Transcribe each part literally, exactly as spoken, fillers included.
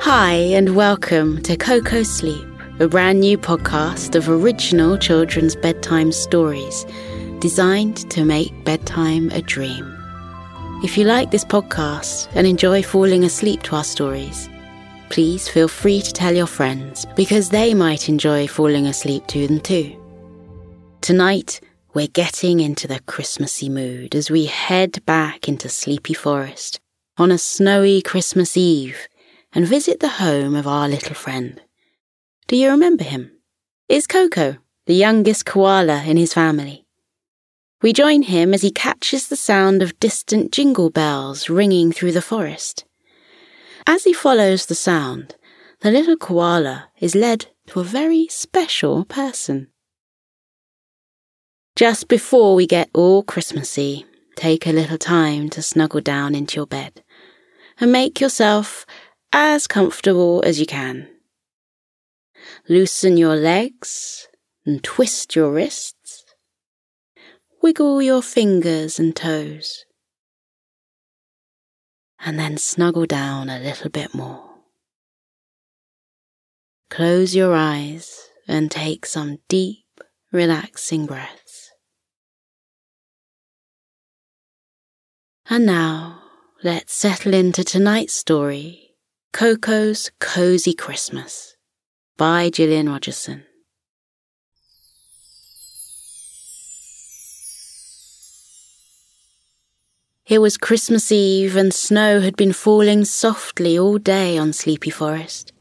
Hi and welcome to Koko Sleep, a brand new podcast of original children's bedtime stories designed to make bedtime a dream. If you like this podcast and enjoy falling asleep to our stories, please feel free to tell your friends because they might enjoy falling asleep to them too. Tonight, we're getting into the Christmassy mood as we head back into Sleepy Forest on a snowy Christmas Eve and visit the home of our little friend. Do you remember him? It's Coco, the youngest koala in his family. We join him as he catches the sound of distant jingle bells ringing through the forest. As he follows the sound, the little koala is led to a very special person. Just before we get all Christmassy, take a little time to snuggle down into your bed and make yourself as comfortable as you can. Loosen your legs and twist your wrists. Wiggle your fingers and toes. And then snuggle down a little bit more. Close your eyes and take some deep, relaxing breaths. And now, let's settle into tonight's story, Coco's Cozy Christmas by Gillian Rogerson. It was Christmas Eve and snow had been falling softly all day on Sleepy Forest.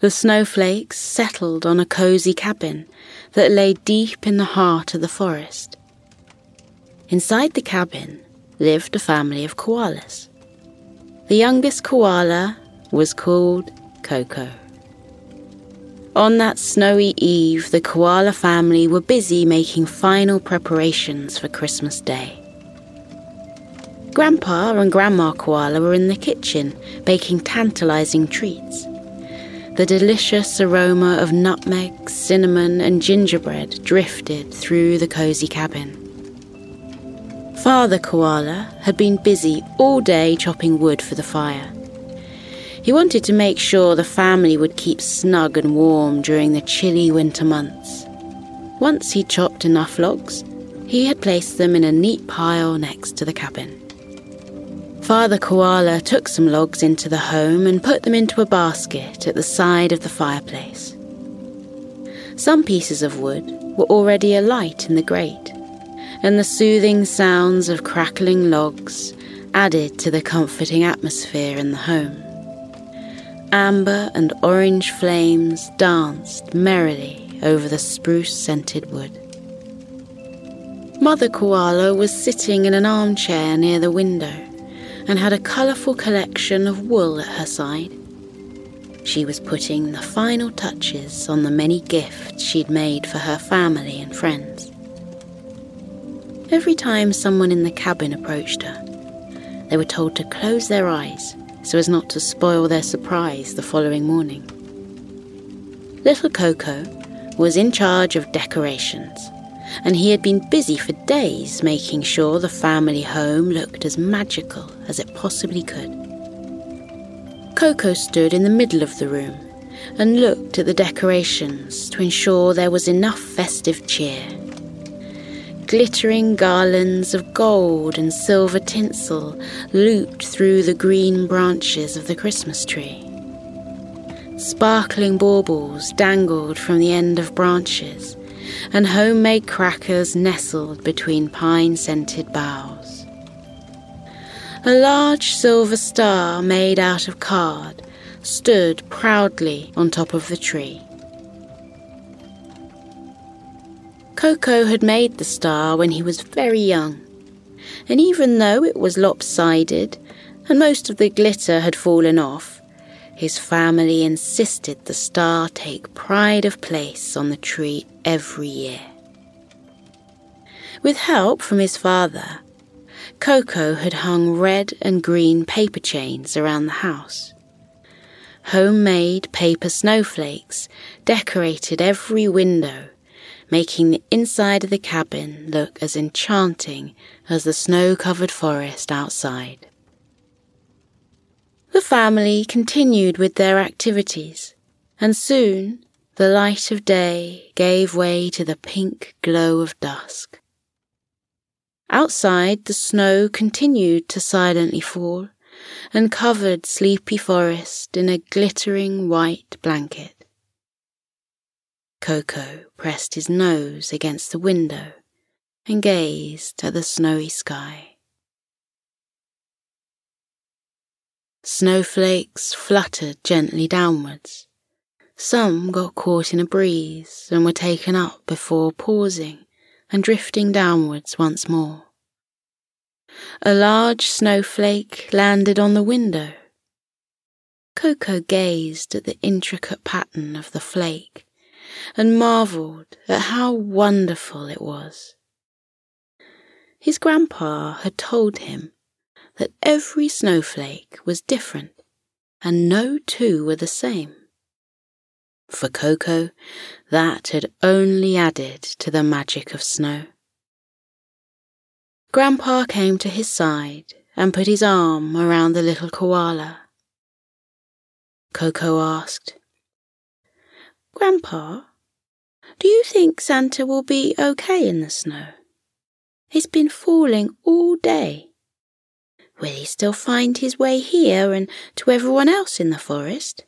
The snowflakes settled on a cozy cabin that lay deep in the heart of the forest. Inside the cabin lived a family of koalas. The youngest koala was called Coco. On that snowy eve, the koala family were busy making final preparations for Christmas Day. Grandpa and Grandma Koala were in the kitchen baking tantalizing treats. The delicious aroma of nutmeg, cinnamon, and gingerbread drifted through the cozy cabin. Father Koala had been busy all day chopping wood for the fire. He wanted to make sure the family would keep snug and warm during the chilly winter months. Once he chopped enough logs, he had placed them in a neat pile next to the cabin. Father Koala took some logs into the home and put them into a basket at the side of the fireplace. Some pieces of wood were already alight in the grate, and the soothing sounds of crackling logs added to the comforting atmosphere in the home. Amber and orange flames danced merrily over the spruce-scented wood. Mother Koala was sitting in an armchair near the window and had a colourful collection of wool at her side. She was putting the final touches on the many gifts she'd made for her family and friends. Every time someone in the cabin approached her, they were told to close their eyes so as not to spoil their surprise the following morning. Little Coco was in charge of decorations, and he had been busy for days making sure the family home looked as magical as it possibly could. Coco stood in the middle of the room and looked at the decorations to ensure there was enough festive cheer. Glittering garlands of gold and silver tinsel looped through the green branches of the Christmas tree. Sparkling baubles dangled from the end of branches, and homemade crackers nestled between pine-scented boughs. A large silver star made out of card stood proudly on top of the tree. Coco had made the star when he was very young, and even though it was lopsided and most of the glitter had fallen off, his family insisted the star take pride of place on the tree every year. With help from his father, Coco had hung red and green paper chains around the house. Homemade paper snowflakes decorated every window, making the inside of the cabin look as enchanting as the snow-covered forest outside. The family continued with their activities, and soon the light of day gave way to the pink glow of dusk. Outside, the snow continued to silently fall and covered Sleepy Forest in a glittering white blanket. Coco pressed his nose against the window and gazed at the snowy sky. Snowflakes fluttered gently downwards. Some got caught in a breeze and were taken up before pausing and drifting downwards once more. A large snowflake landed on the window. Coco gazed at the intricate pattern of the flake and marvelled at how wonderful it was. His grandpa had told him that every snowflake was different and no two were the same. For Coco, that had only added to the magic of snow. Grandpa came to his side and put his arm around the little koala. Coco asked, "Grandpa, do you think Santa will be okay in the snow? It's been falling all day. Will he still find his way here and to everyone else in the forest?"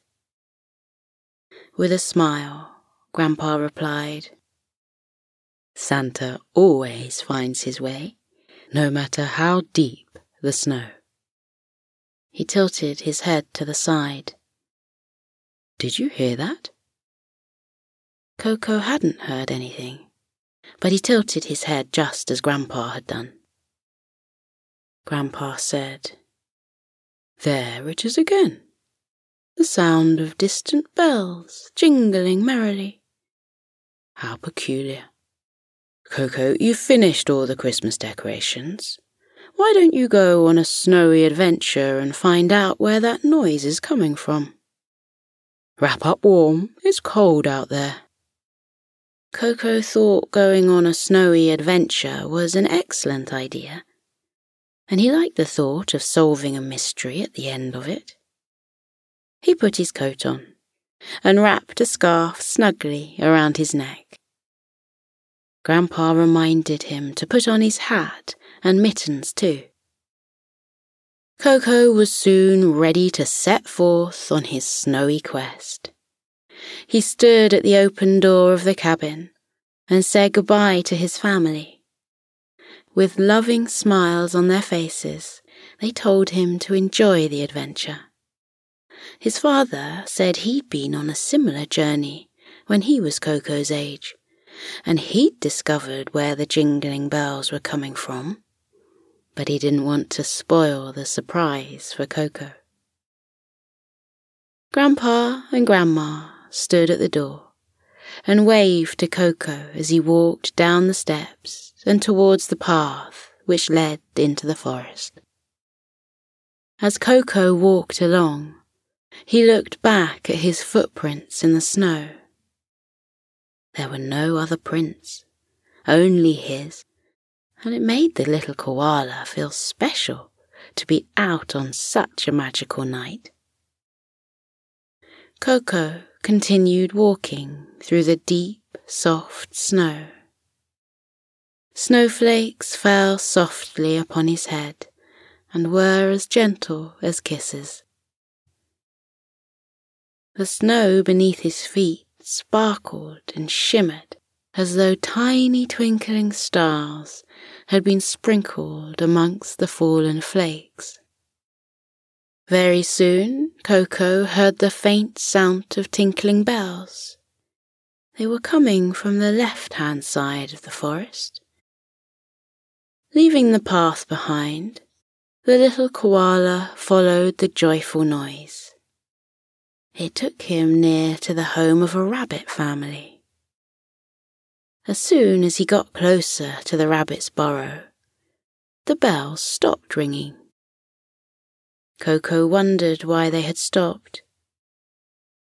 With a smile, Grandpa replied, "Santa always finds his way, no matter how deep the snow." He tilted his head to the side. "Did you hear that?" Coco hadn't heard anything, but he tilted his head just as Grandpa had done. Grandpa said, "There it is again. The sound of distant bells jingling merrily. How peculiar. Coco, you've finished all the Christmas decorations. Why don't you go on a snowy adventure and find out where that noise is coming from? Wrap up warm, it's cold out there." Coco thought going on a snowy adventure was an excellent idea, and he liked the thought of solving a mystery at the end of it. He put his coat on and wrapped a scarf snugly around his neck. Grandpa reminded him to put on his hat and mittens too. Coco was soon ready to set forth on his snowy quest. He stood at the open door of the cabin and said goodbye to his family. With loving smiles on their faces, they told him to enjoy the adventure. His father said he'd been on a similar journey when he was Coco's age, and he'd discovered where the jingling bells were coming from, but he didn't want to spoil the surprise for Coco. Grandpa and Grandma stood at the door and waved to Coco as he walked down the steps and towards the path which led into the forest. As Coco walked along, he looked back at his footprints in the snow. There were no other prints, only his, and it made the little koala feel special to be out on such a magical night. Coco continued walking through the deep, soft snow. Snowflakes fell softly upon his head and were as gentle as kisses. The snow beneath his feet sparkled and shimmered as though tiny twinkling stars had been sprinkled amongst the fallen flakes. Very soon Coco heard the faint sound of tinkling bells. They were coming from the left-hand side of the forest. Leaving the path behind, The little koala followed the joyful noise. It took him near to the home of a rabbit family. As soon as he got closer to the rabbit's burrow, the bells stopped ringing. Coco wondered why they had stopped.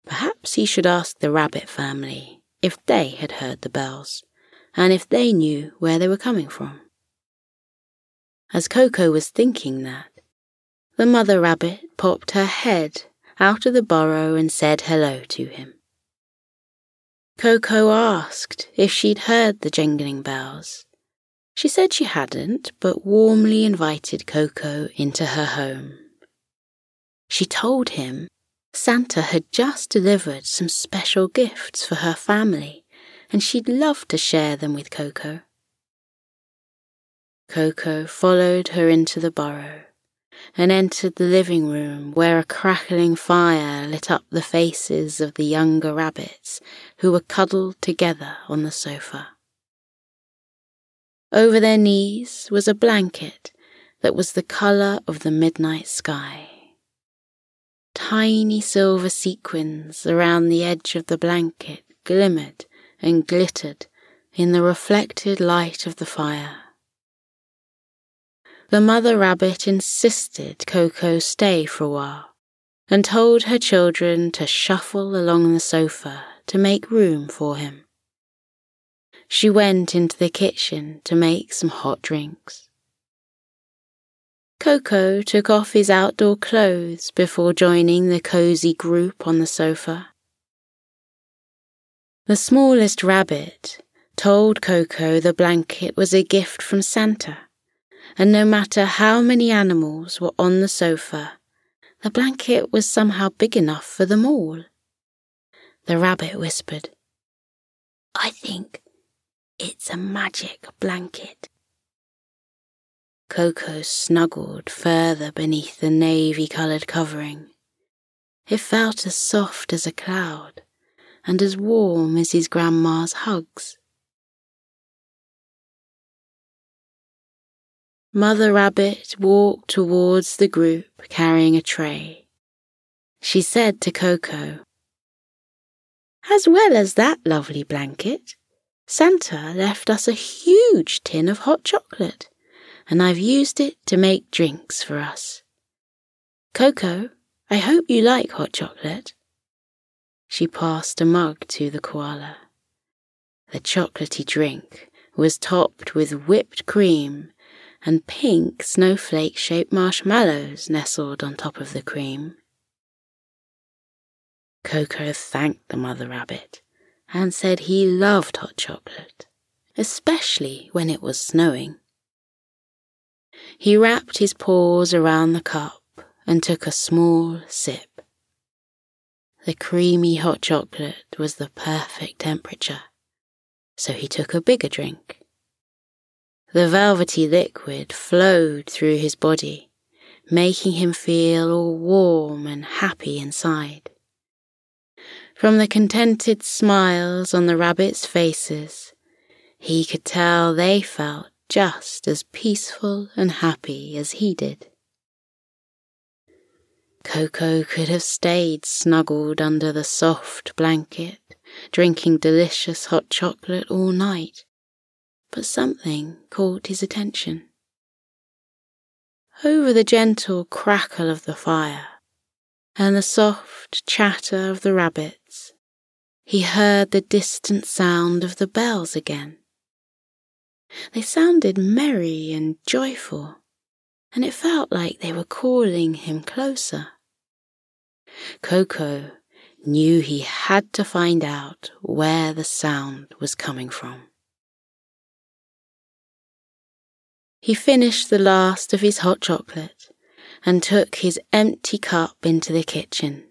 Perhaps he should ask the rabbit family if they had heard the bells, and if they knew where they were coming from. As Coco was thinking that, the mother rabbit popped her head out of the burrow and said hello to him. Coco asked if she'd heard the jingling bells. She said she hadn't, but warmly invited Coco into her home. She told him Santa had just delivered some special gifts for her family, and she'd love to share them with Coco. Coco followed her into the burrow and entered the living room where a crackling fire lit up the faces of the younger rabbits who were cuddled together on the sofa. Over their knees was a blanket that was the colour of the midnight sky. Tiny silver sequins around the edge of the blanket glimmered and glittered in the reflected light of the fire. The mother rabbit insisted Coco stay for a while and told her children to shuffle along the sofa to make room for him. She went into the kitchen to make some hot drinks. Coco took off his outdoor clothes before joining the cozy group on the sofa. The smallest rabbit told Coco the blanket was a gift from Santa, and no matter how many animals were on the sofa, the blanket was somehow big enough for them all. The rabbit whispered, "I think it's a magic blanket." Coco snuggled further beneath the navy-coloured covering. It felt as soft as a cloud and as warm as his grandma's hugs. Mother Rabbit walked towards the group carrying a tray. She said to Coco, "As well as that lovely blanket, Santa left us a huge tin of hot chocolate, and I've used it to make drinks for us. Coco, I hope you like hot chocolate." She passed a mug to the koala. The chocolatey drink was topped with whipped cream, and pink snowflake-shaped marshmallows nestled on top of the cream. Coco thanked the mother rabbit and said he loved hot chocolate, especially when it was snowing. He wrapped his paws around the cup and took a small sip. The creamy hot chocolate was the perfect temperature, so he took a bigger drink. The velvety liquid flowed through his body, making him feel all warm and happy inside. From the contented smiles on the rabbits' faces, he could tell they felt just as peaceful and happy as he did. Coco could have stayed snuggled under the soft blanket, drinking delicious hot chocolate all night, but something caught his attention. Over the gentle crackle of the fire and the soft chatter of the rabbits, he heard the distant sound of the bells again. They sounded merry and joyful, and it felt like they were calling him closer. Coco knew he had to find out where the sound was coming from. He finished the last of his hot chocolate and took his empty cup into the kitchen.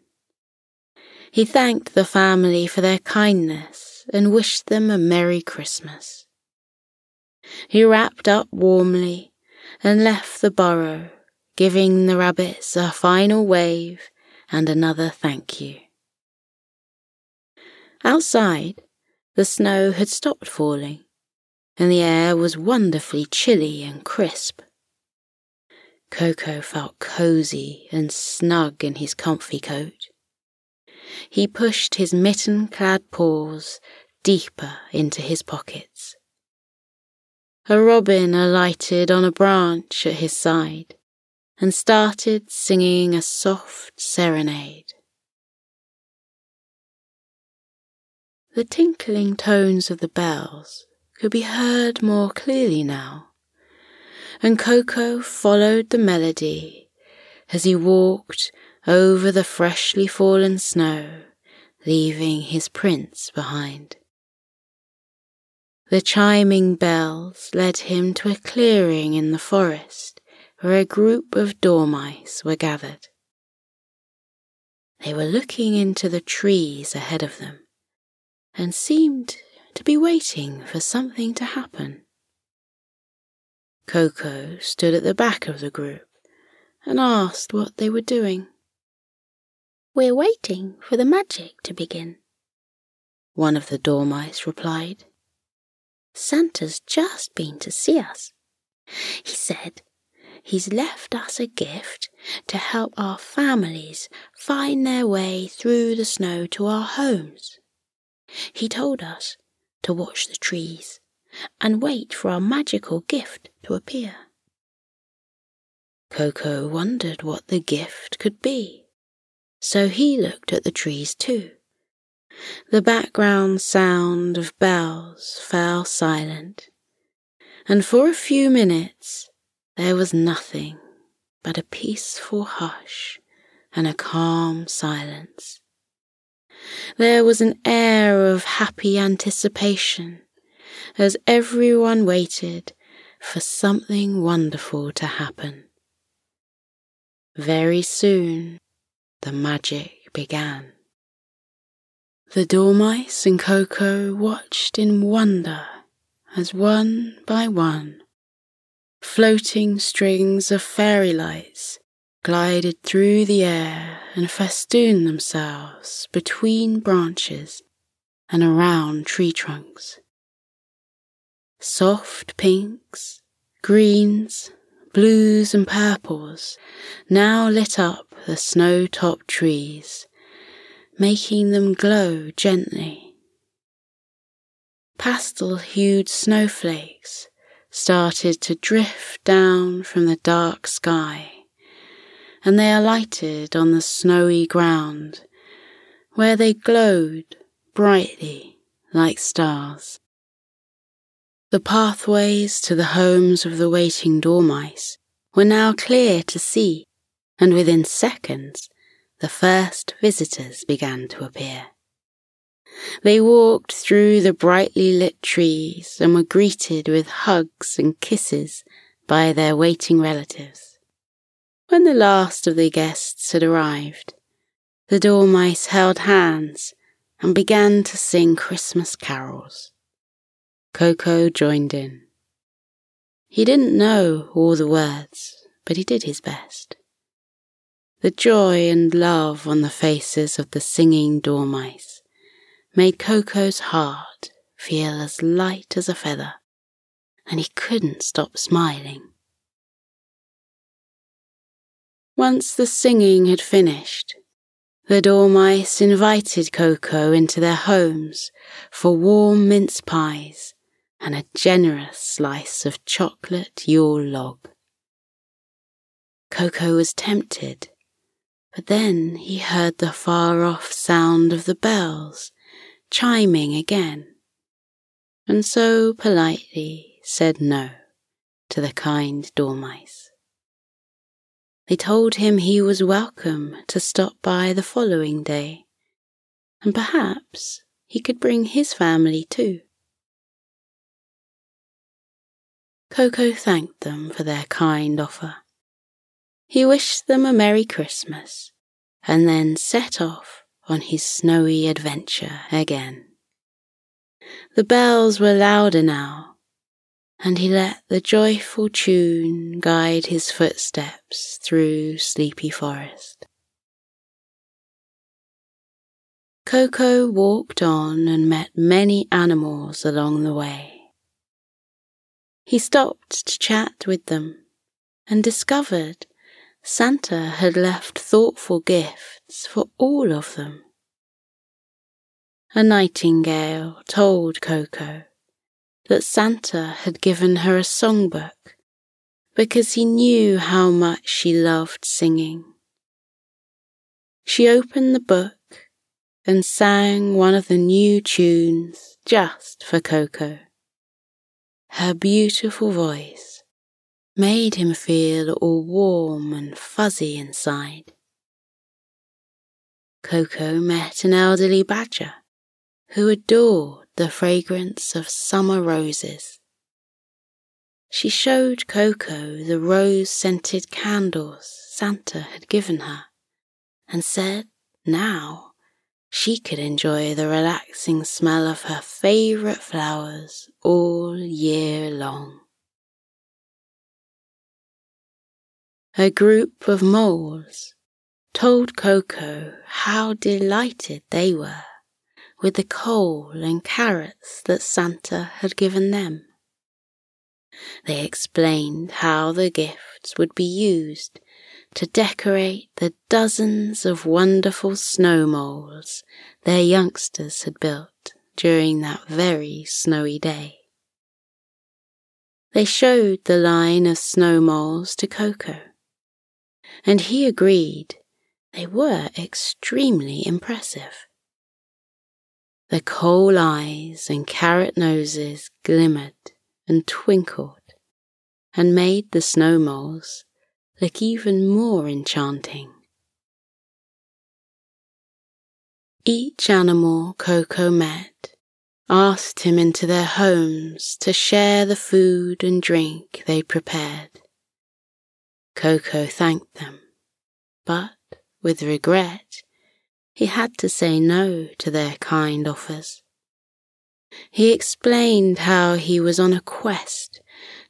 He thanked the family for their kindness and wished them a Merry Christmas. He wrapped up warmly and left the burrow, giving the rabbits a final wave and another thank you. Outside, the snow had stopped falling, and the air was wonderfully chilly and crisp. Coco felt cozy and snug in his comfy coat. He pushed his mitten-clad paws deeper into his pockets. A robin alighted on a branch at his side and started singing a soft serenade. The tinkling tones of the bells could be heard more clearly now, and Coco followed the melody as he walked over the freshly fallen snow, leaving his prints behind. The chiming bells led him to a clearing in the forest where a group of dormice were gathered. They were looking into the trees ahead of them and seemed to be waiting for something to happen. Coco stood at the back of the group and asked what they were doing. "We're waiting for the magic to begin," one of the dormice replied. "Santa's just been to see us. He said he's left us a gift to help our families find their way through the snow to our homes. He told us to watch the trees and wait for our magical gift to appear." Coco wondered what the gift could be, so he looked at the trees too. The background sound of bells fell silent, and for a few minutes there was nothing but a peaceful hush and a calm silence. There was an air of happy anticipation as everyone waited for something wonderful to happen. Very soon, the magic began. The dormice and Coco watched in wonder as one by one, floating strings of fairy lights glided through the air and festooned themselves between branches and around tree trunks. Soft pinks, greens, blues and purples now lit up the snow-topped trees, making them glow gently. Pastel-hued snowflakes started to drift down from the dark sky, and they alighted on the snowy ground, where they glowed brightly like stars. The pathways to the homes of the waiting dormice were now clear to see, and within seconds, the first visitors began to appear. They walked through the brightly lit trees and were greeted with hugs and kisses by their waiting relatives. When the last of the guests had arrived, the dormice held hands and began to sing Christmas carols. Coco joined in. He didn't know all the words, but he did his best. The joy and love on the faces of the singing dormice made Coco's heart feel as light as a feather, and he couldn't stop smiling. Once the singing had finished, the dormice invited Coco into their homes for warm mince pies and a generous slice of chocolate Yule log. Coco was tempted, but then he heard the far-off sound of the bells chiming again, and so politely said no to the kind dormice. They told him he was welcome to stop by the following day, and perhaps he could bring his family too. Coco thanked them for their kind offer. He wished them a Merry Christmas, and then set off on his snowy adventure again. The bells were louder now, and he let the joyful tune guide his footsteps through Sleepy Forest. Coco walked on and met many animals along the way. He stopped to chat with them and discovered Santa had left thoughtful gifts for all of them. A nightingale told Coco that Santa had given her a songbook because he knew how much she loved singing. She opened the book and sang one of the new tunes just for Coco. Her beautiful voice made him feel all warm and fuzzy inside. Coco met an elderly badger who adored the fragrance of summer roses. She showed Coco the rose-scented candles Santa had given her and said now she could enjoy the relaxing smell of her favourite flowers all year long. A group of moles told Coco how delighted they were with the coal and carrots that Santa had given them. They explained how the gifts would be used to decorate the dozens of wonderful snow moles their youngsters had built during that very snowy day. They showed the line of snow moles to Coco, and he agreed they were extremely impressive. The coal eyes and carrot noses glimmered and twinkled and made the snow moles look even more enchanting. Each animal Coco met asked him into their homes to share the food and drink they prepared. Coco thanked them, but with regret, he had to say no to their kind offers. He explained how he was on a quest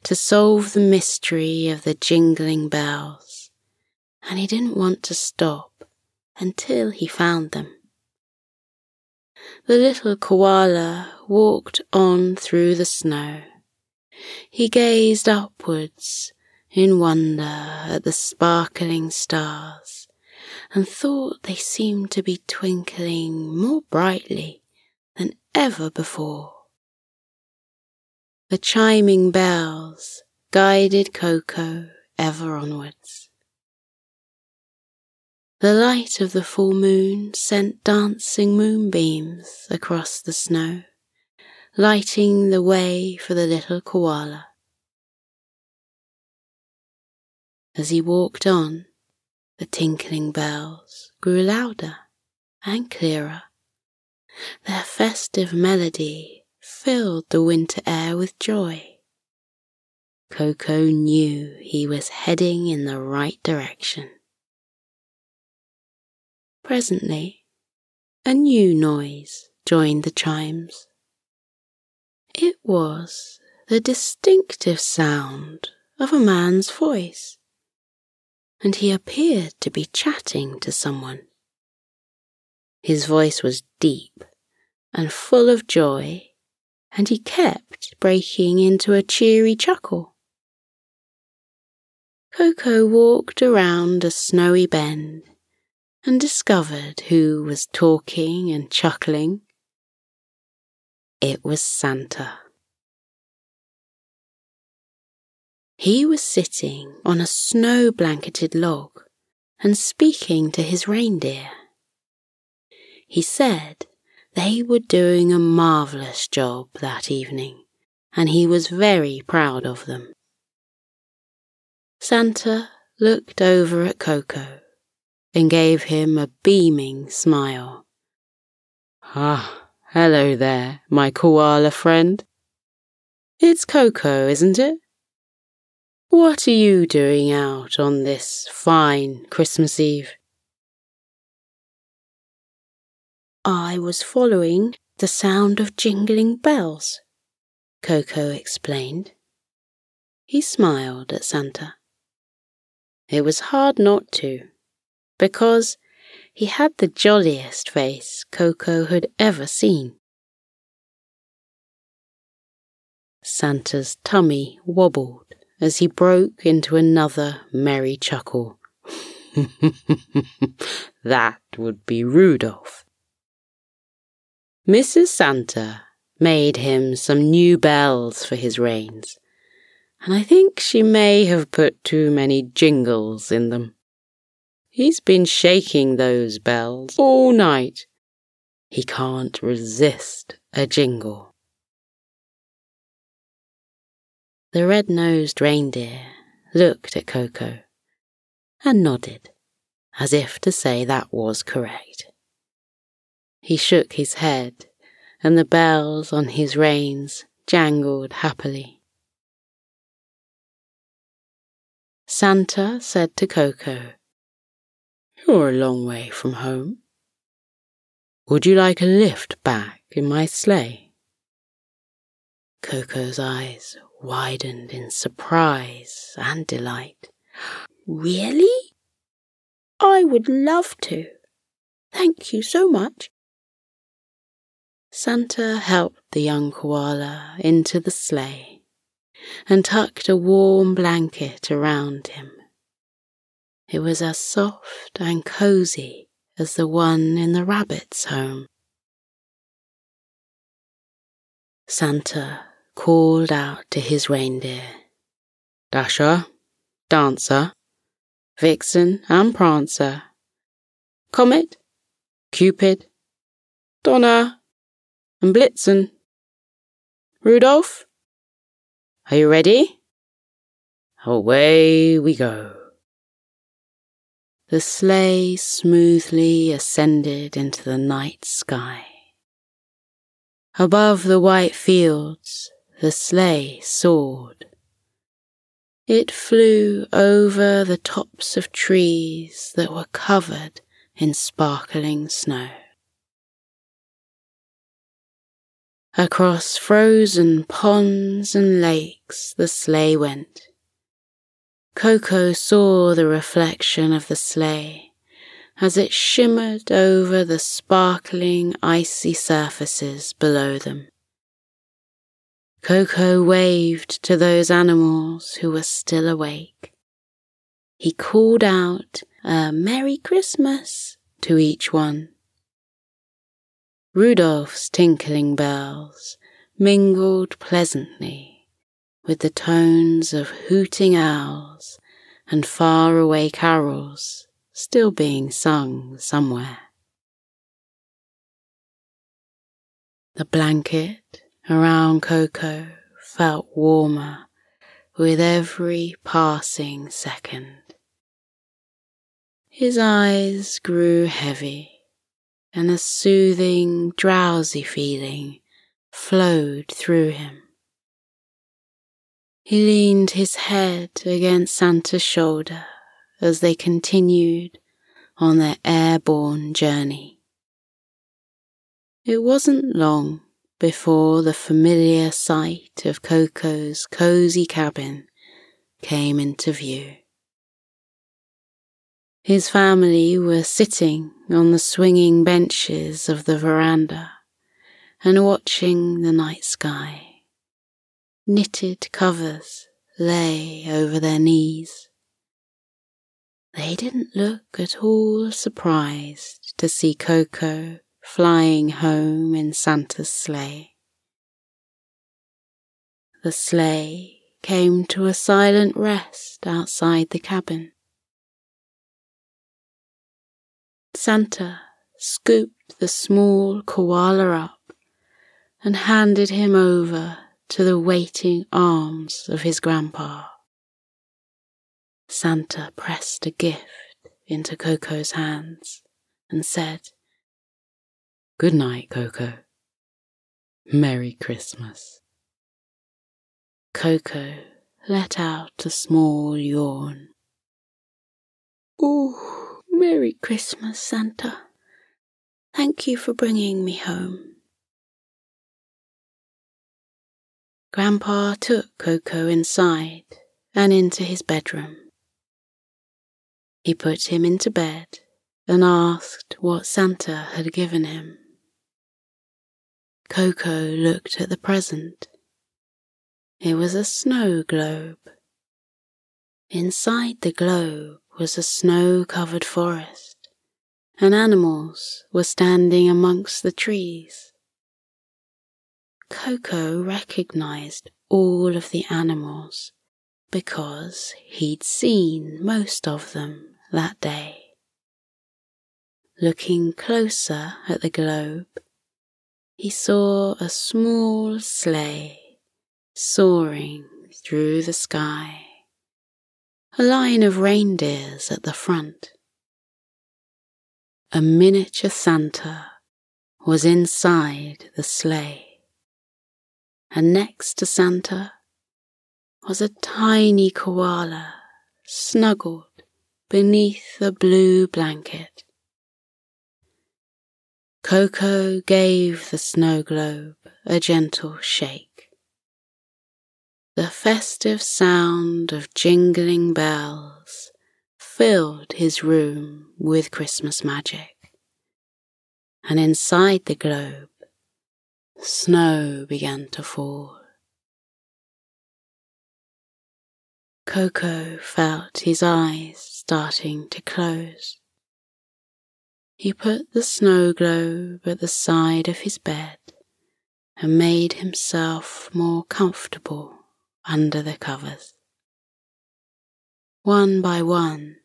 to solve the mystery of the jingling bells, and he didn't want to stop until he found them. The little koala walked on through the snow. He gazed upwards in wonder at the sparkling stars, and thought they seemed to be twinkling more brightly than ever before. The chiming bells guided Coco ever onwards. The light of the full moon sent dancing moonbeams across the snow, lighting the way for the little koala. As he walked on, the tinkling bells grew louder and clearer. Their festive melody filled the winter air with joy. Coco knew he was heading in the right direction. Presently, a new noise joined the chimes. It was the distinctive sound of a man's voice, and he appeared to be chatting to someone. His voice was deep and full of joy, and he kept breaking into a cheery chuckle. Coco walked around a snowy bend and discovered who was talking and chuckling. It was Santa. He was sitting on a snow-blanketed log and speaking to his reindeer. He said they were doing a marvellous job that evening, and he was very proud of them. Santa looked over at Coco and gave him a beaming smile. Ah, hello there, my koala friend. It's Coco, isn't it? What are you doing out on this fine Christmas Eve? I was following the sound of jingling bells, Coco explained. He smiled at Santa. It was hard not to, because he had the jolliest face Coco had ever seen. Santa's tummy wobbled as he broke into another merry chuckle. That would be Rudolph. Missus Santa made him some new bells for his reins, and I think she may have put too many jingles in them. He's been shaking those bells all night. He can't resist a jingle. The red-nosed reindeer looked at Coco and nodded, as if to say that was correct. He shook his head, and the bells on his reins jangled happily. Santa said to Coco, "You're a long way from home. Would you like a lift back in my sleigh?" Coco's eyes widened in surprise and delight. "Really? I would love to. Thank you so much." Santa helped the young koala into the sleigh and tucked a warm blanket around him. It was as soft and cozy as the one in the rabbit's home. Santa called out to his reindeer, "Dasher, Dancer, Vixen and Prancer, Comet, Cupid, Donner, and Blitzen. Rudolph, are you ready? Away we go." The sleigh smoothly ascended into the night sky. Above the white fields, the sleigh soared. It flew over the tops of trees that were covered in sparkling snow. Across frozen ponds and lakes the sleigh went. Coco saw the reflection of the sleigh as it shimmered over the sparkling icy surfaces below them. Coco waved to those animals who were still awake. He called out a Merry Christmas to each one. Rudolph's tinkling bells mingled pleasantly with the tones of hooting owls and faraway carols still being sung somewhere. The blanket around Coco felt warmer with every passing second. His eyes grew heavy, and a soothing, drowsy feeling flowed through him. He leaned his head against Santa's shoulder as they continued on their airborne journey. It wasn't long before the familiar sight of Coco's cozy cabin came into view. His family were sitting on the swinging benches of the veranda and watching the night sky. Knitted covers lay over their knees. They didn't look at all surprised to see Coco flying home in Santa's sleigh. The sleigh came to a silent rest outside the cabin. Santa scooped the small koala up and handed him over to the waiting arms of his grandpa. Santa pressed a gift into Coco's hands and said, "Good night, Coco. Merry Christmas." Coco let out a small yawn. "Ooh, Merry Christmas, Santa. Thank you for bringing me home." Grandpa took Coco inside and into his bedroom. He put him into bed and asked what Santa had given him. Coco looked at the present. It was a snow globe Inside the glow was a snow-covered forest, and animals were standing amongst the trees. Coco recognized all of the animals because he'd seen most of them that day. Looking closer at the globe, he saw a small sleigh soaring through the sky, a line of reindeers at the front. A miniature Santa was inside the sleigh, and next to Santa was a tiny koala snuggled beneath a blue blanket. Coco gave the snow globe a gentle shake. The festive sound of jingling bells filled his room with Christmas magic, and inside the globe, snow began to fall. Coco felt his eyes starting to close. He put the snow globe at the side of his bed and made himself more comfortable under the covers. One by one,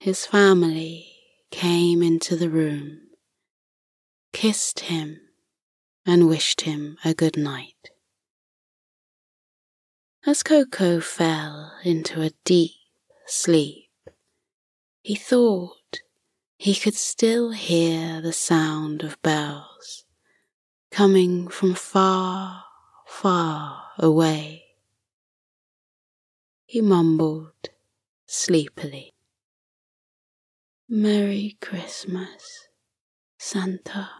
his family came into the room, kissed him, and wished him a good night. As Coco fell into a deep sleep, he thought he could still hear the sound of bells coming from far, far away. He mumbled sleepily, "Merry Christmas, Santa."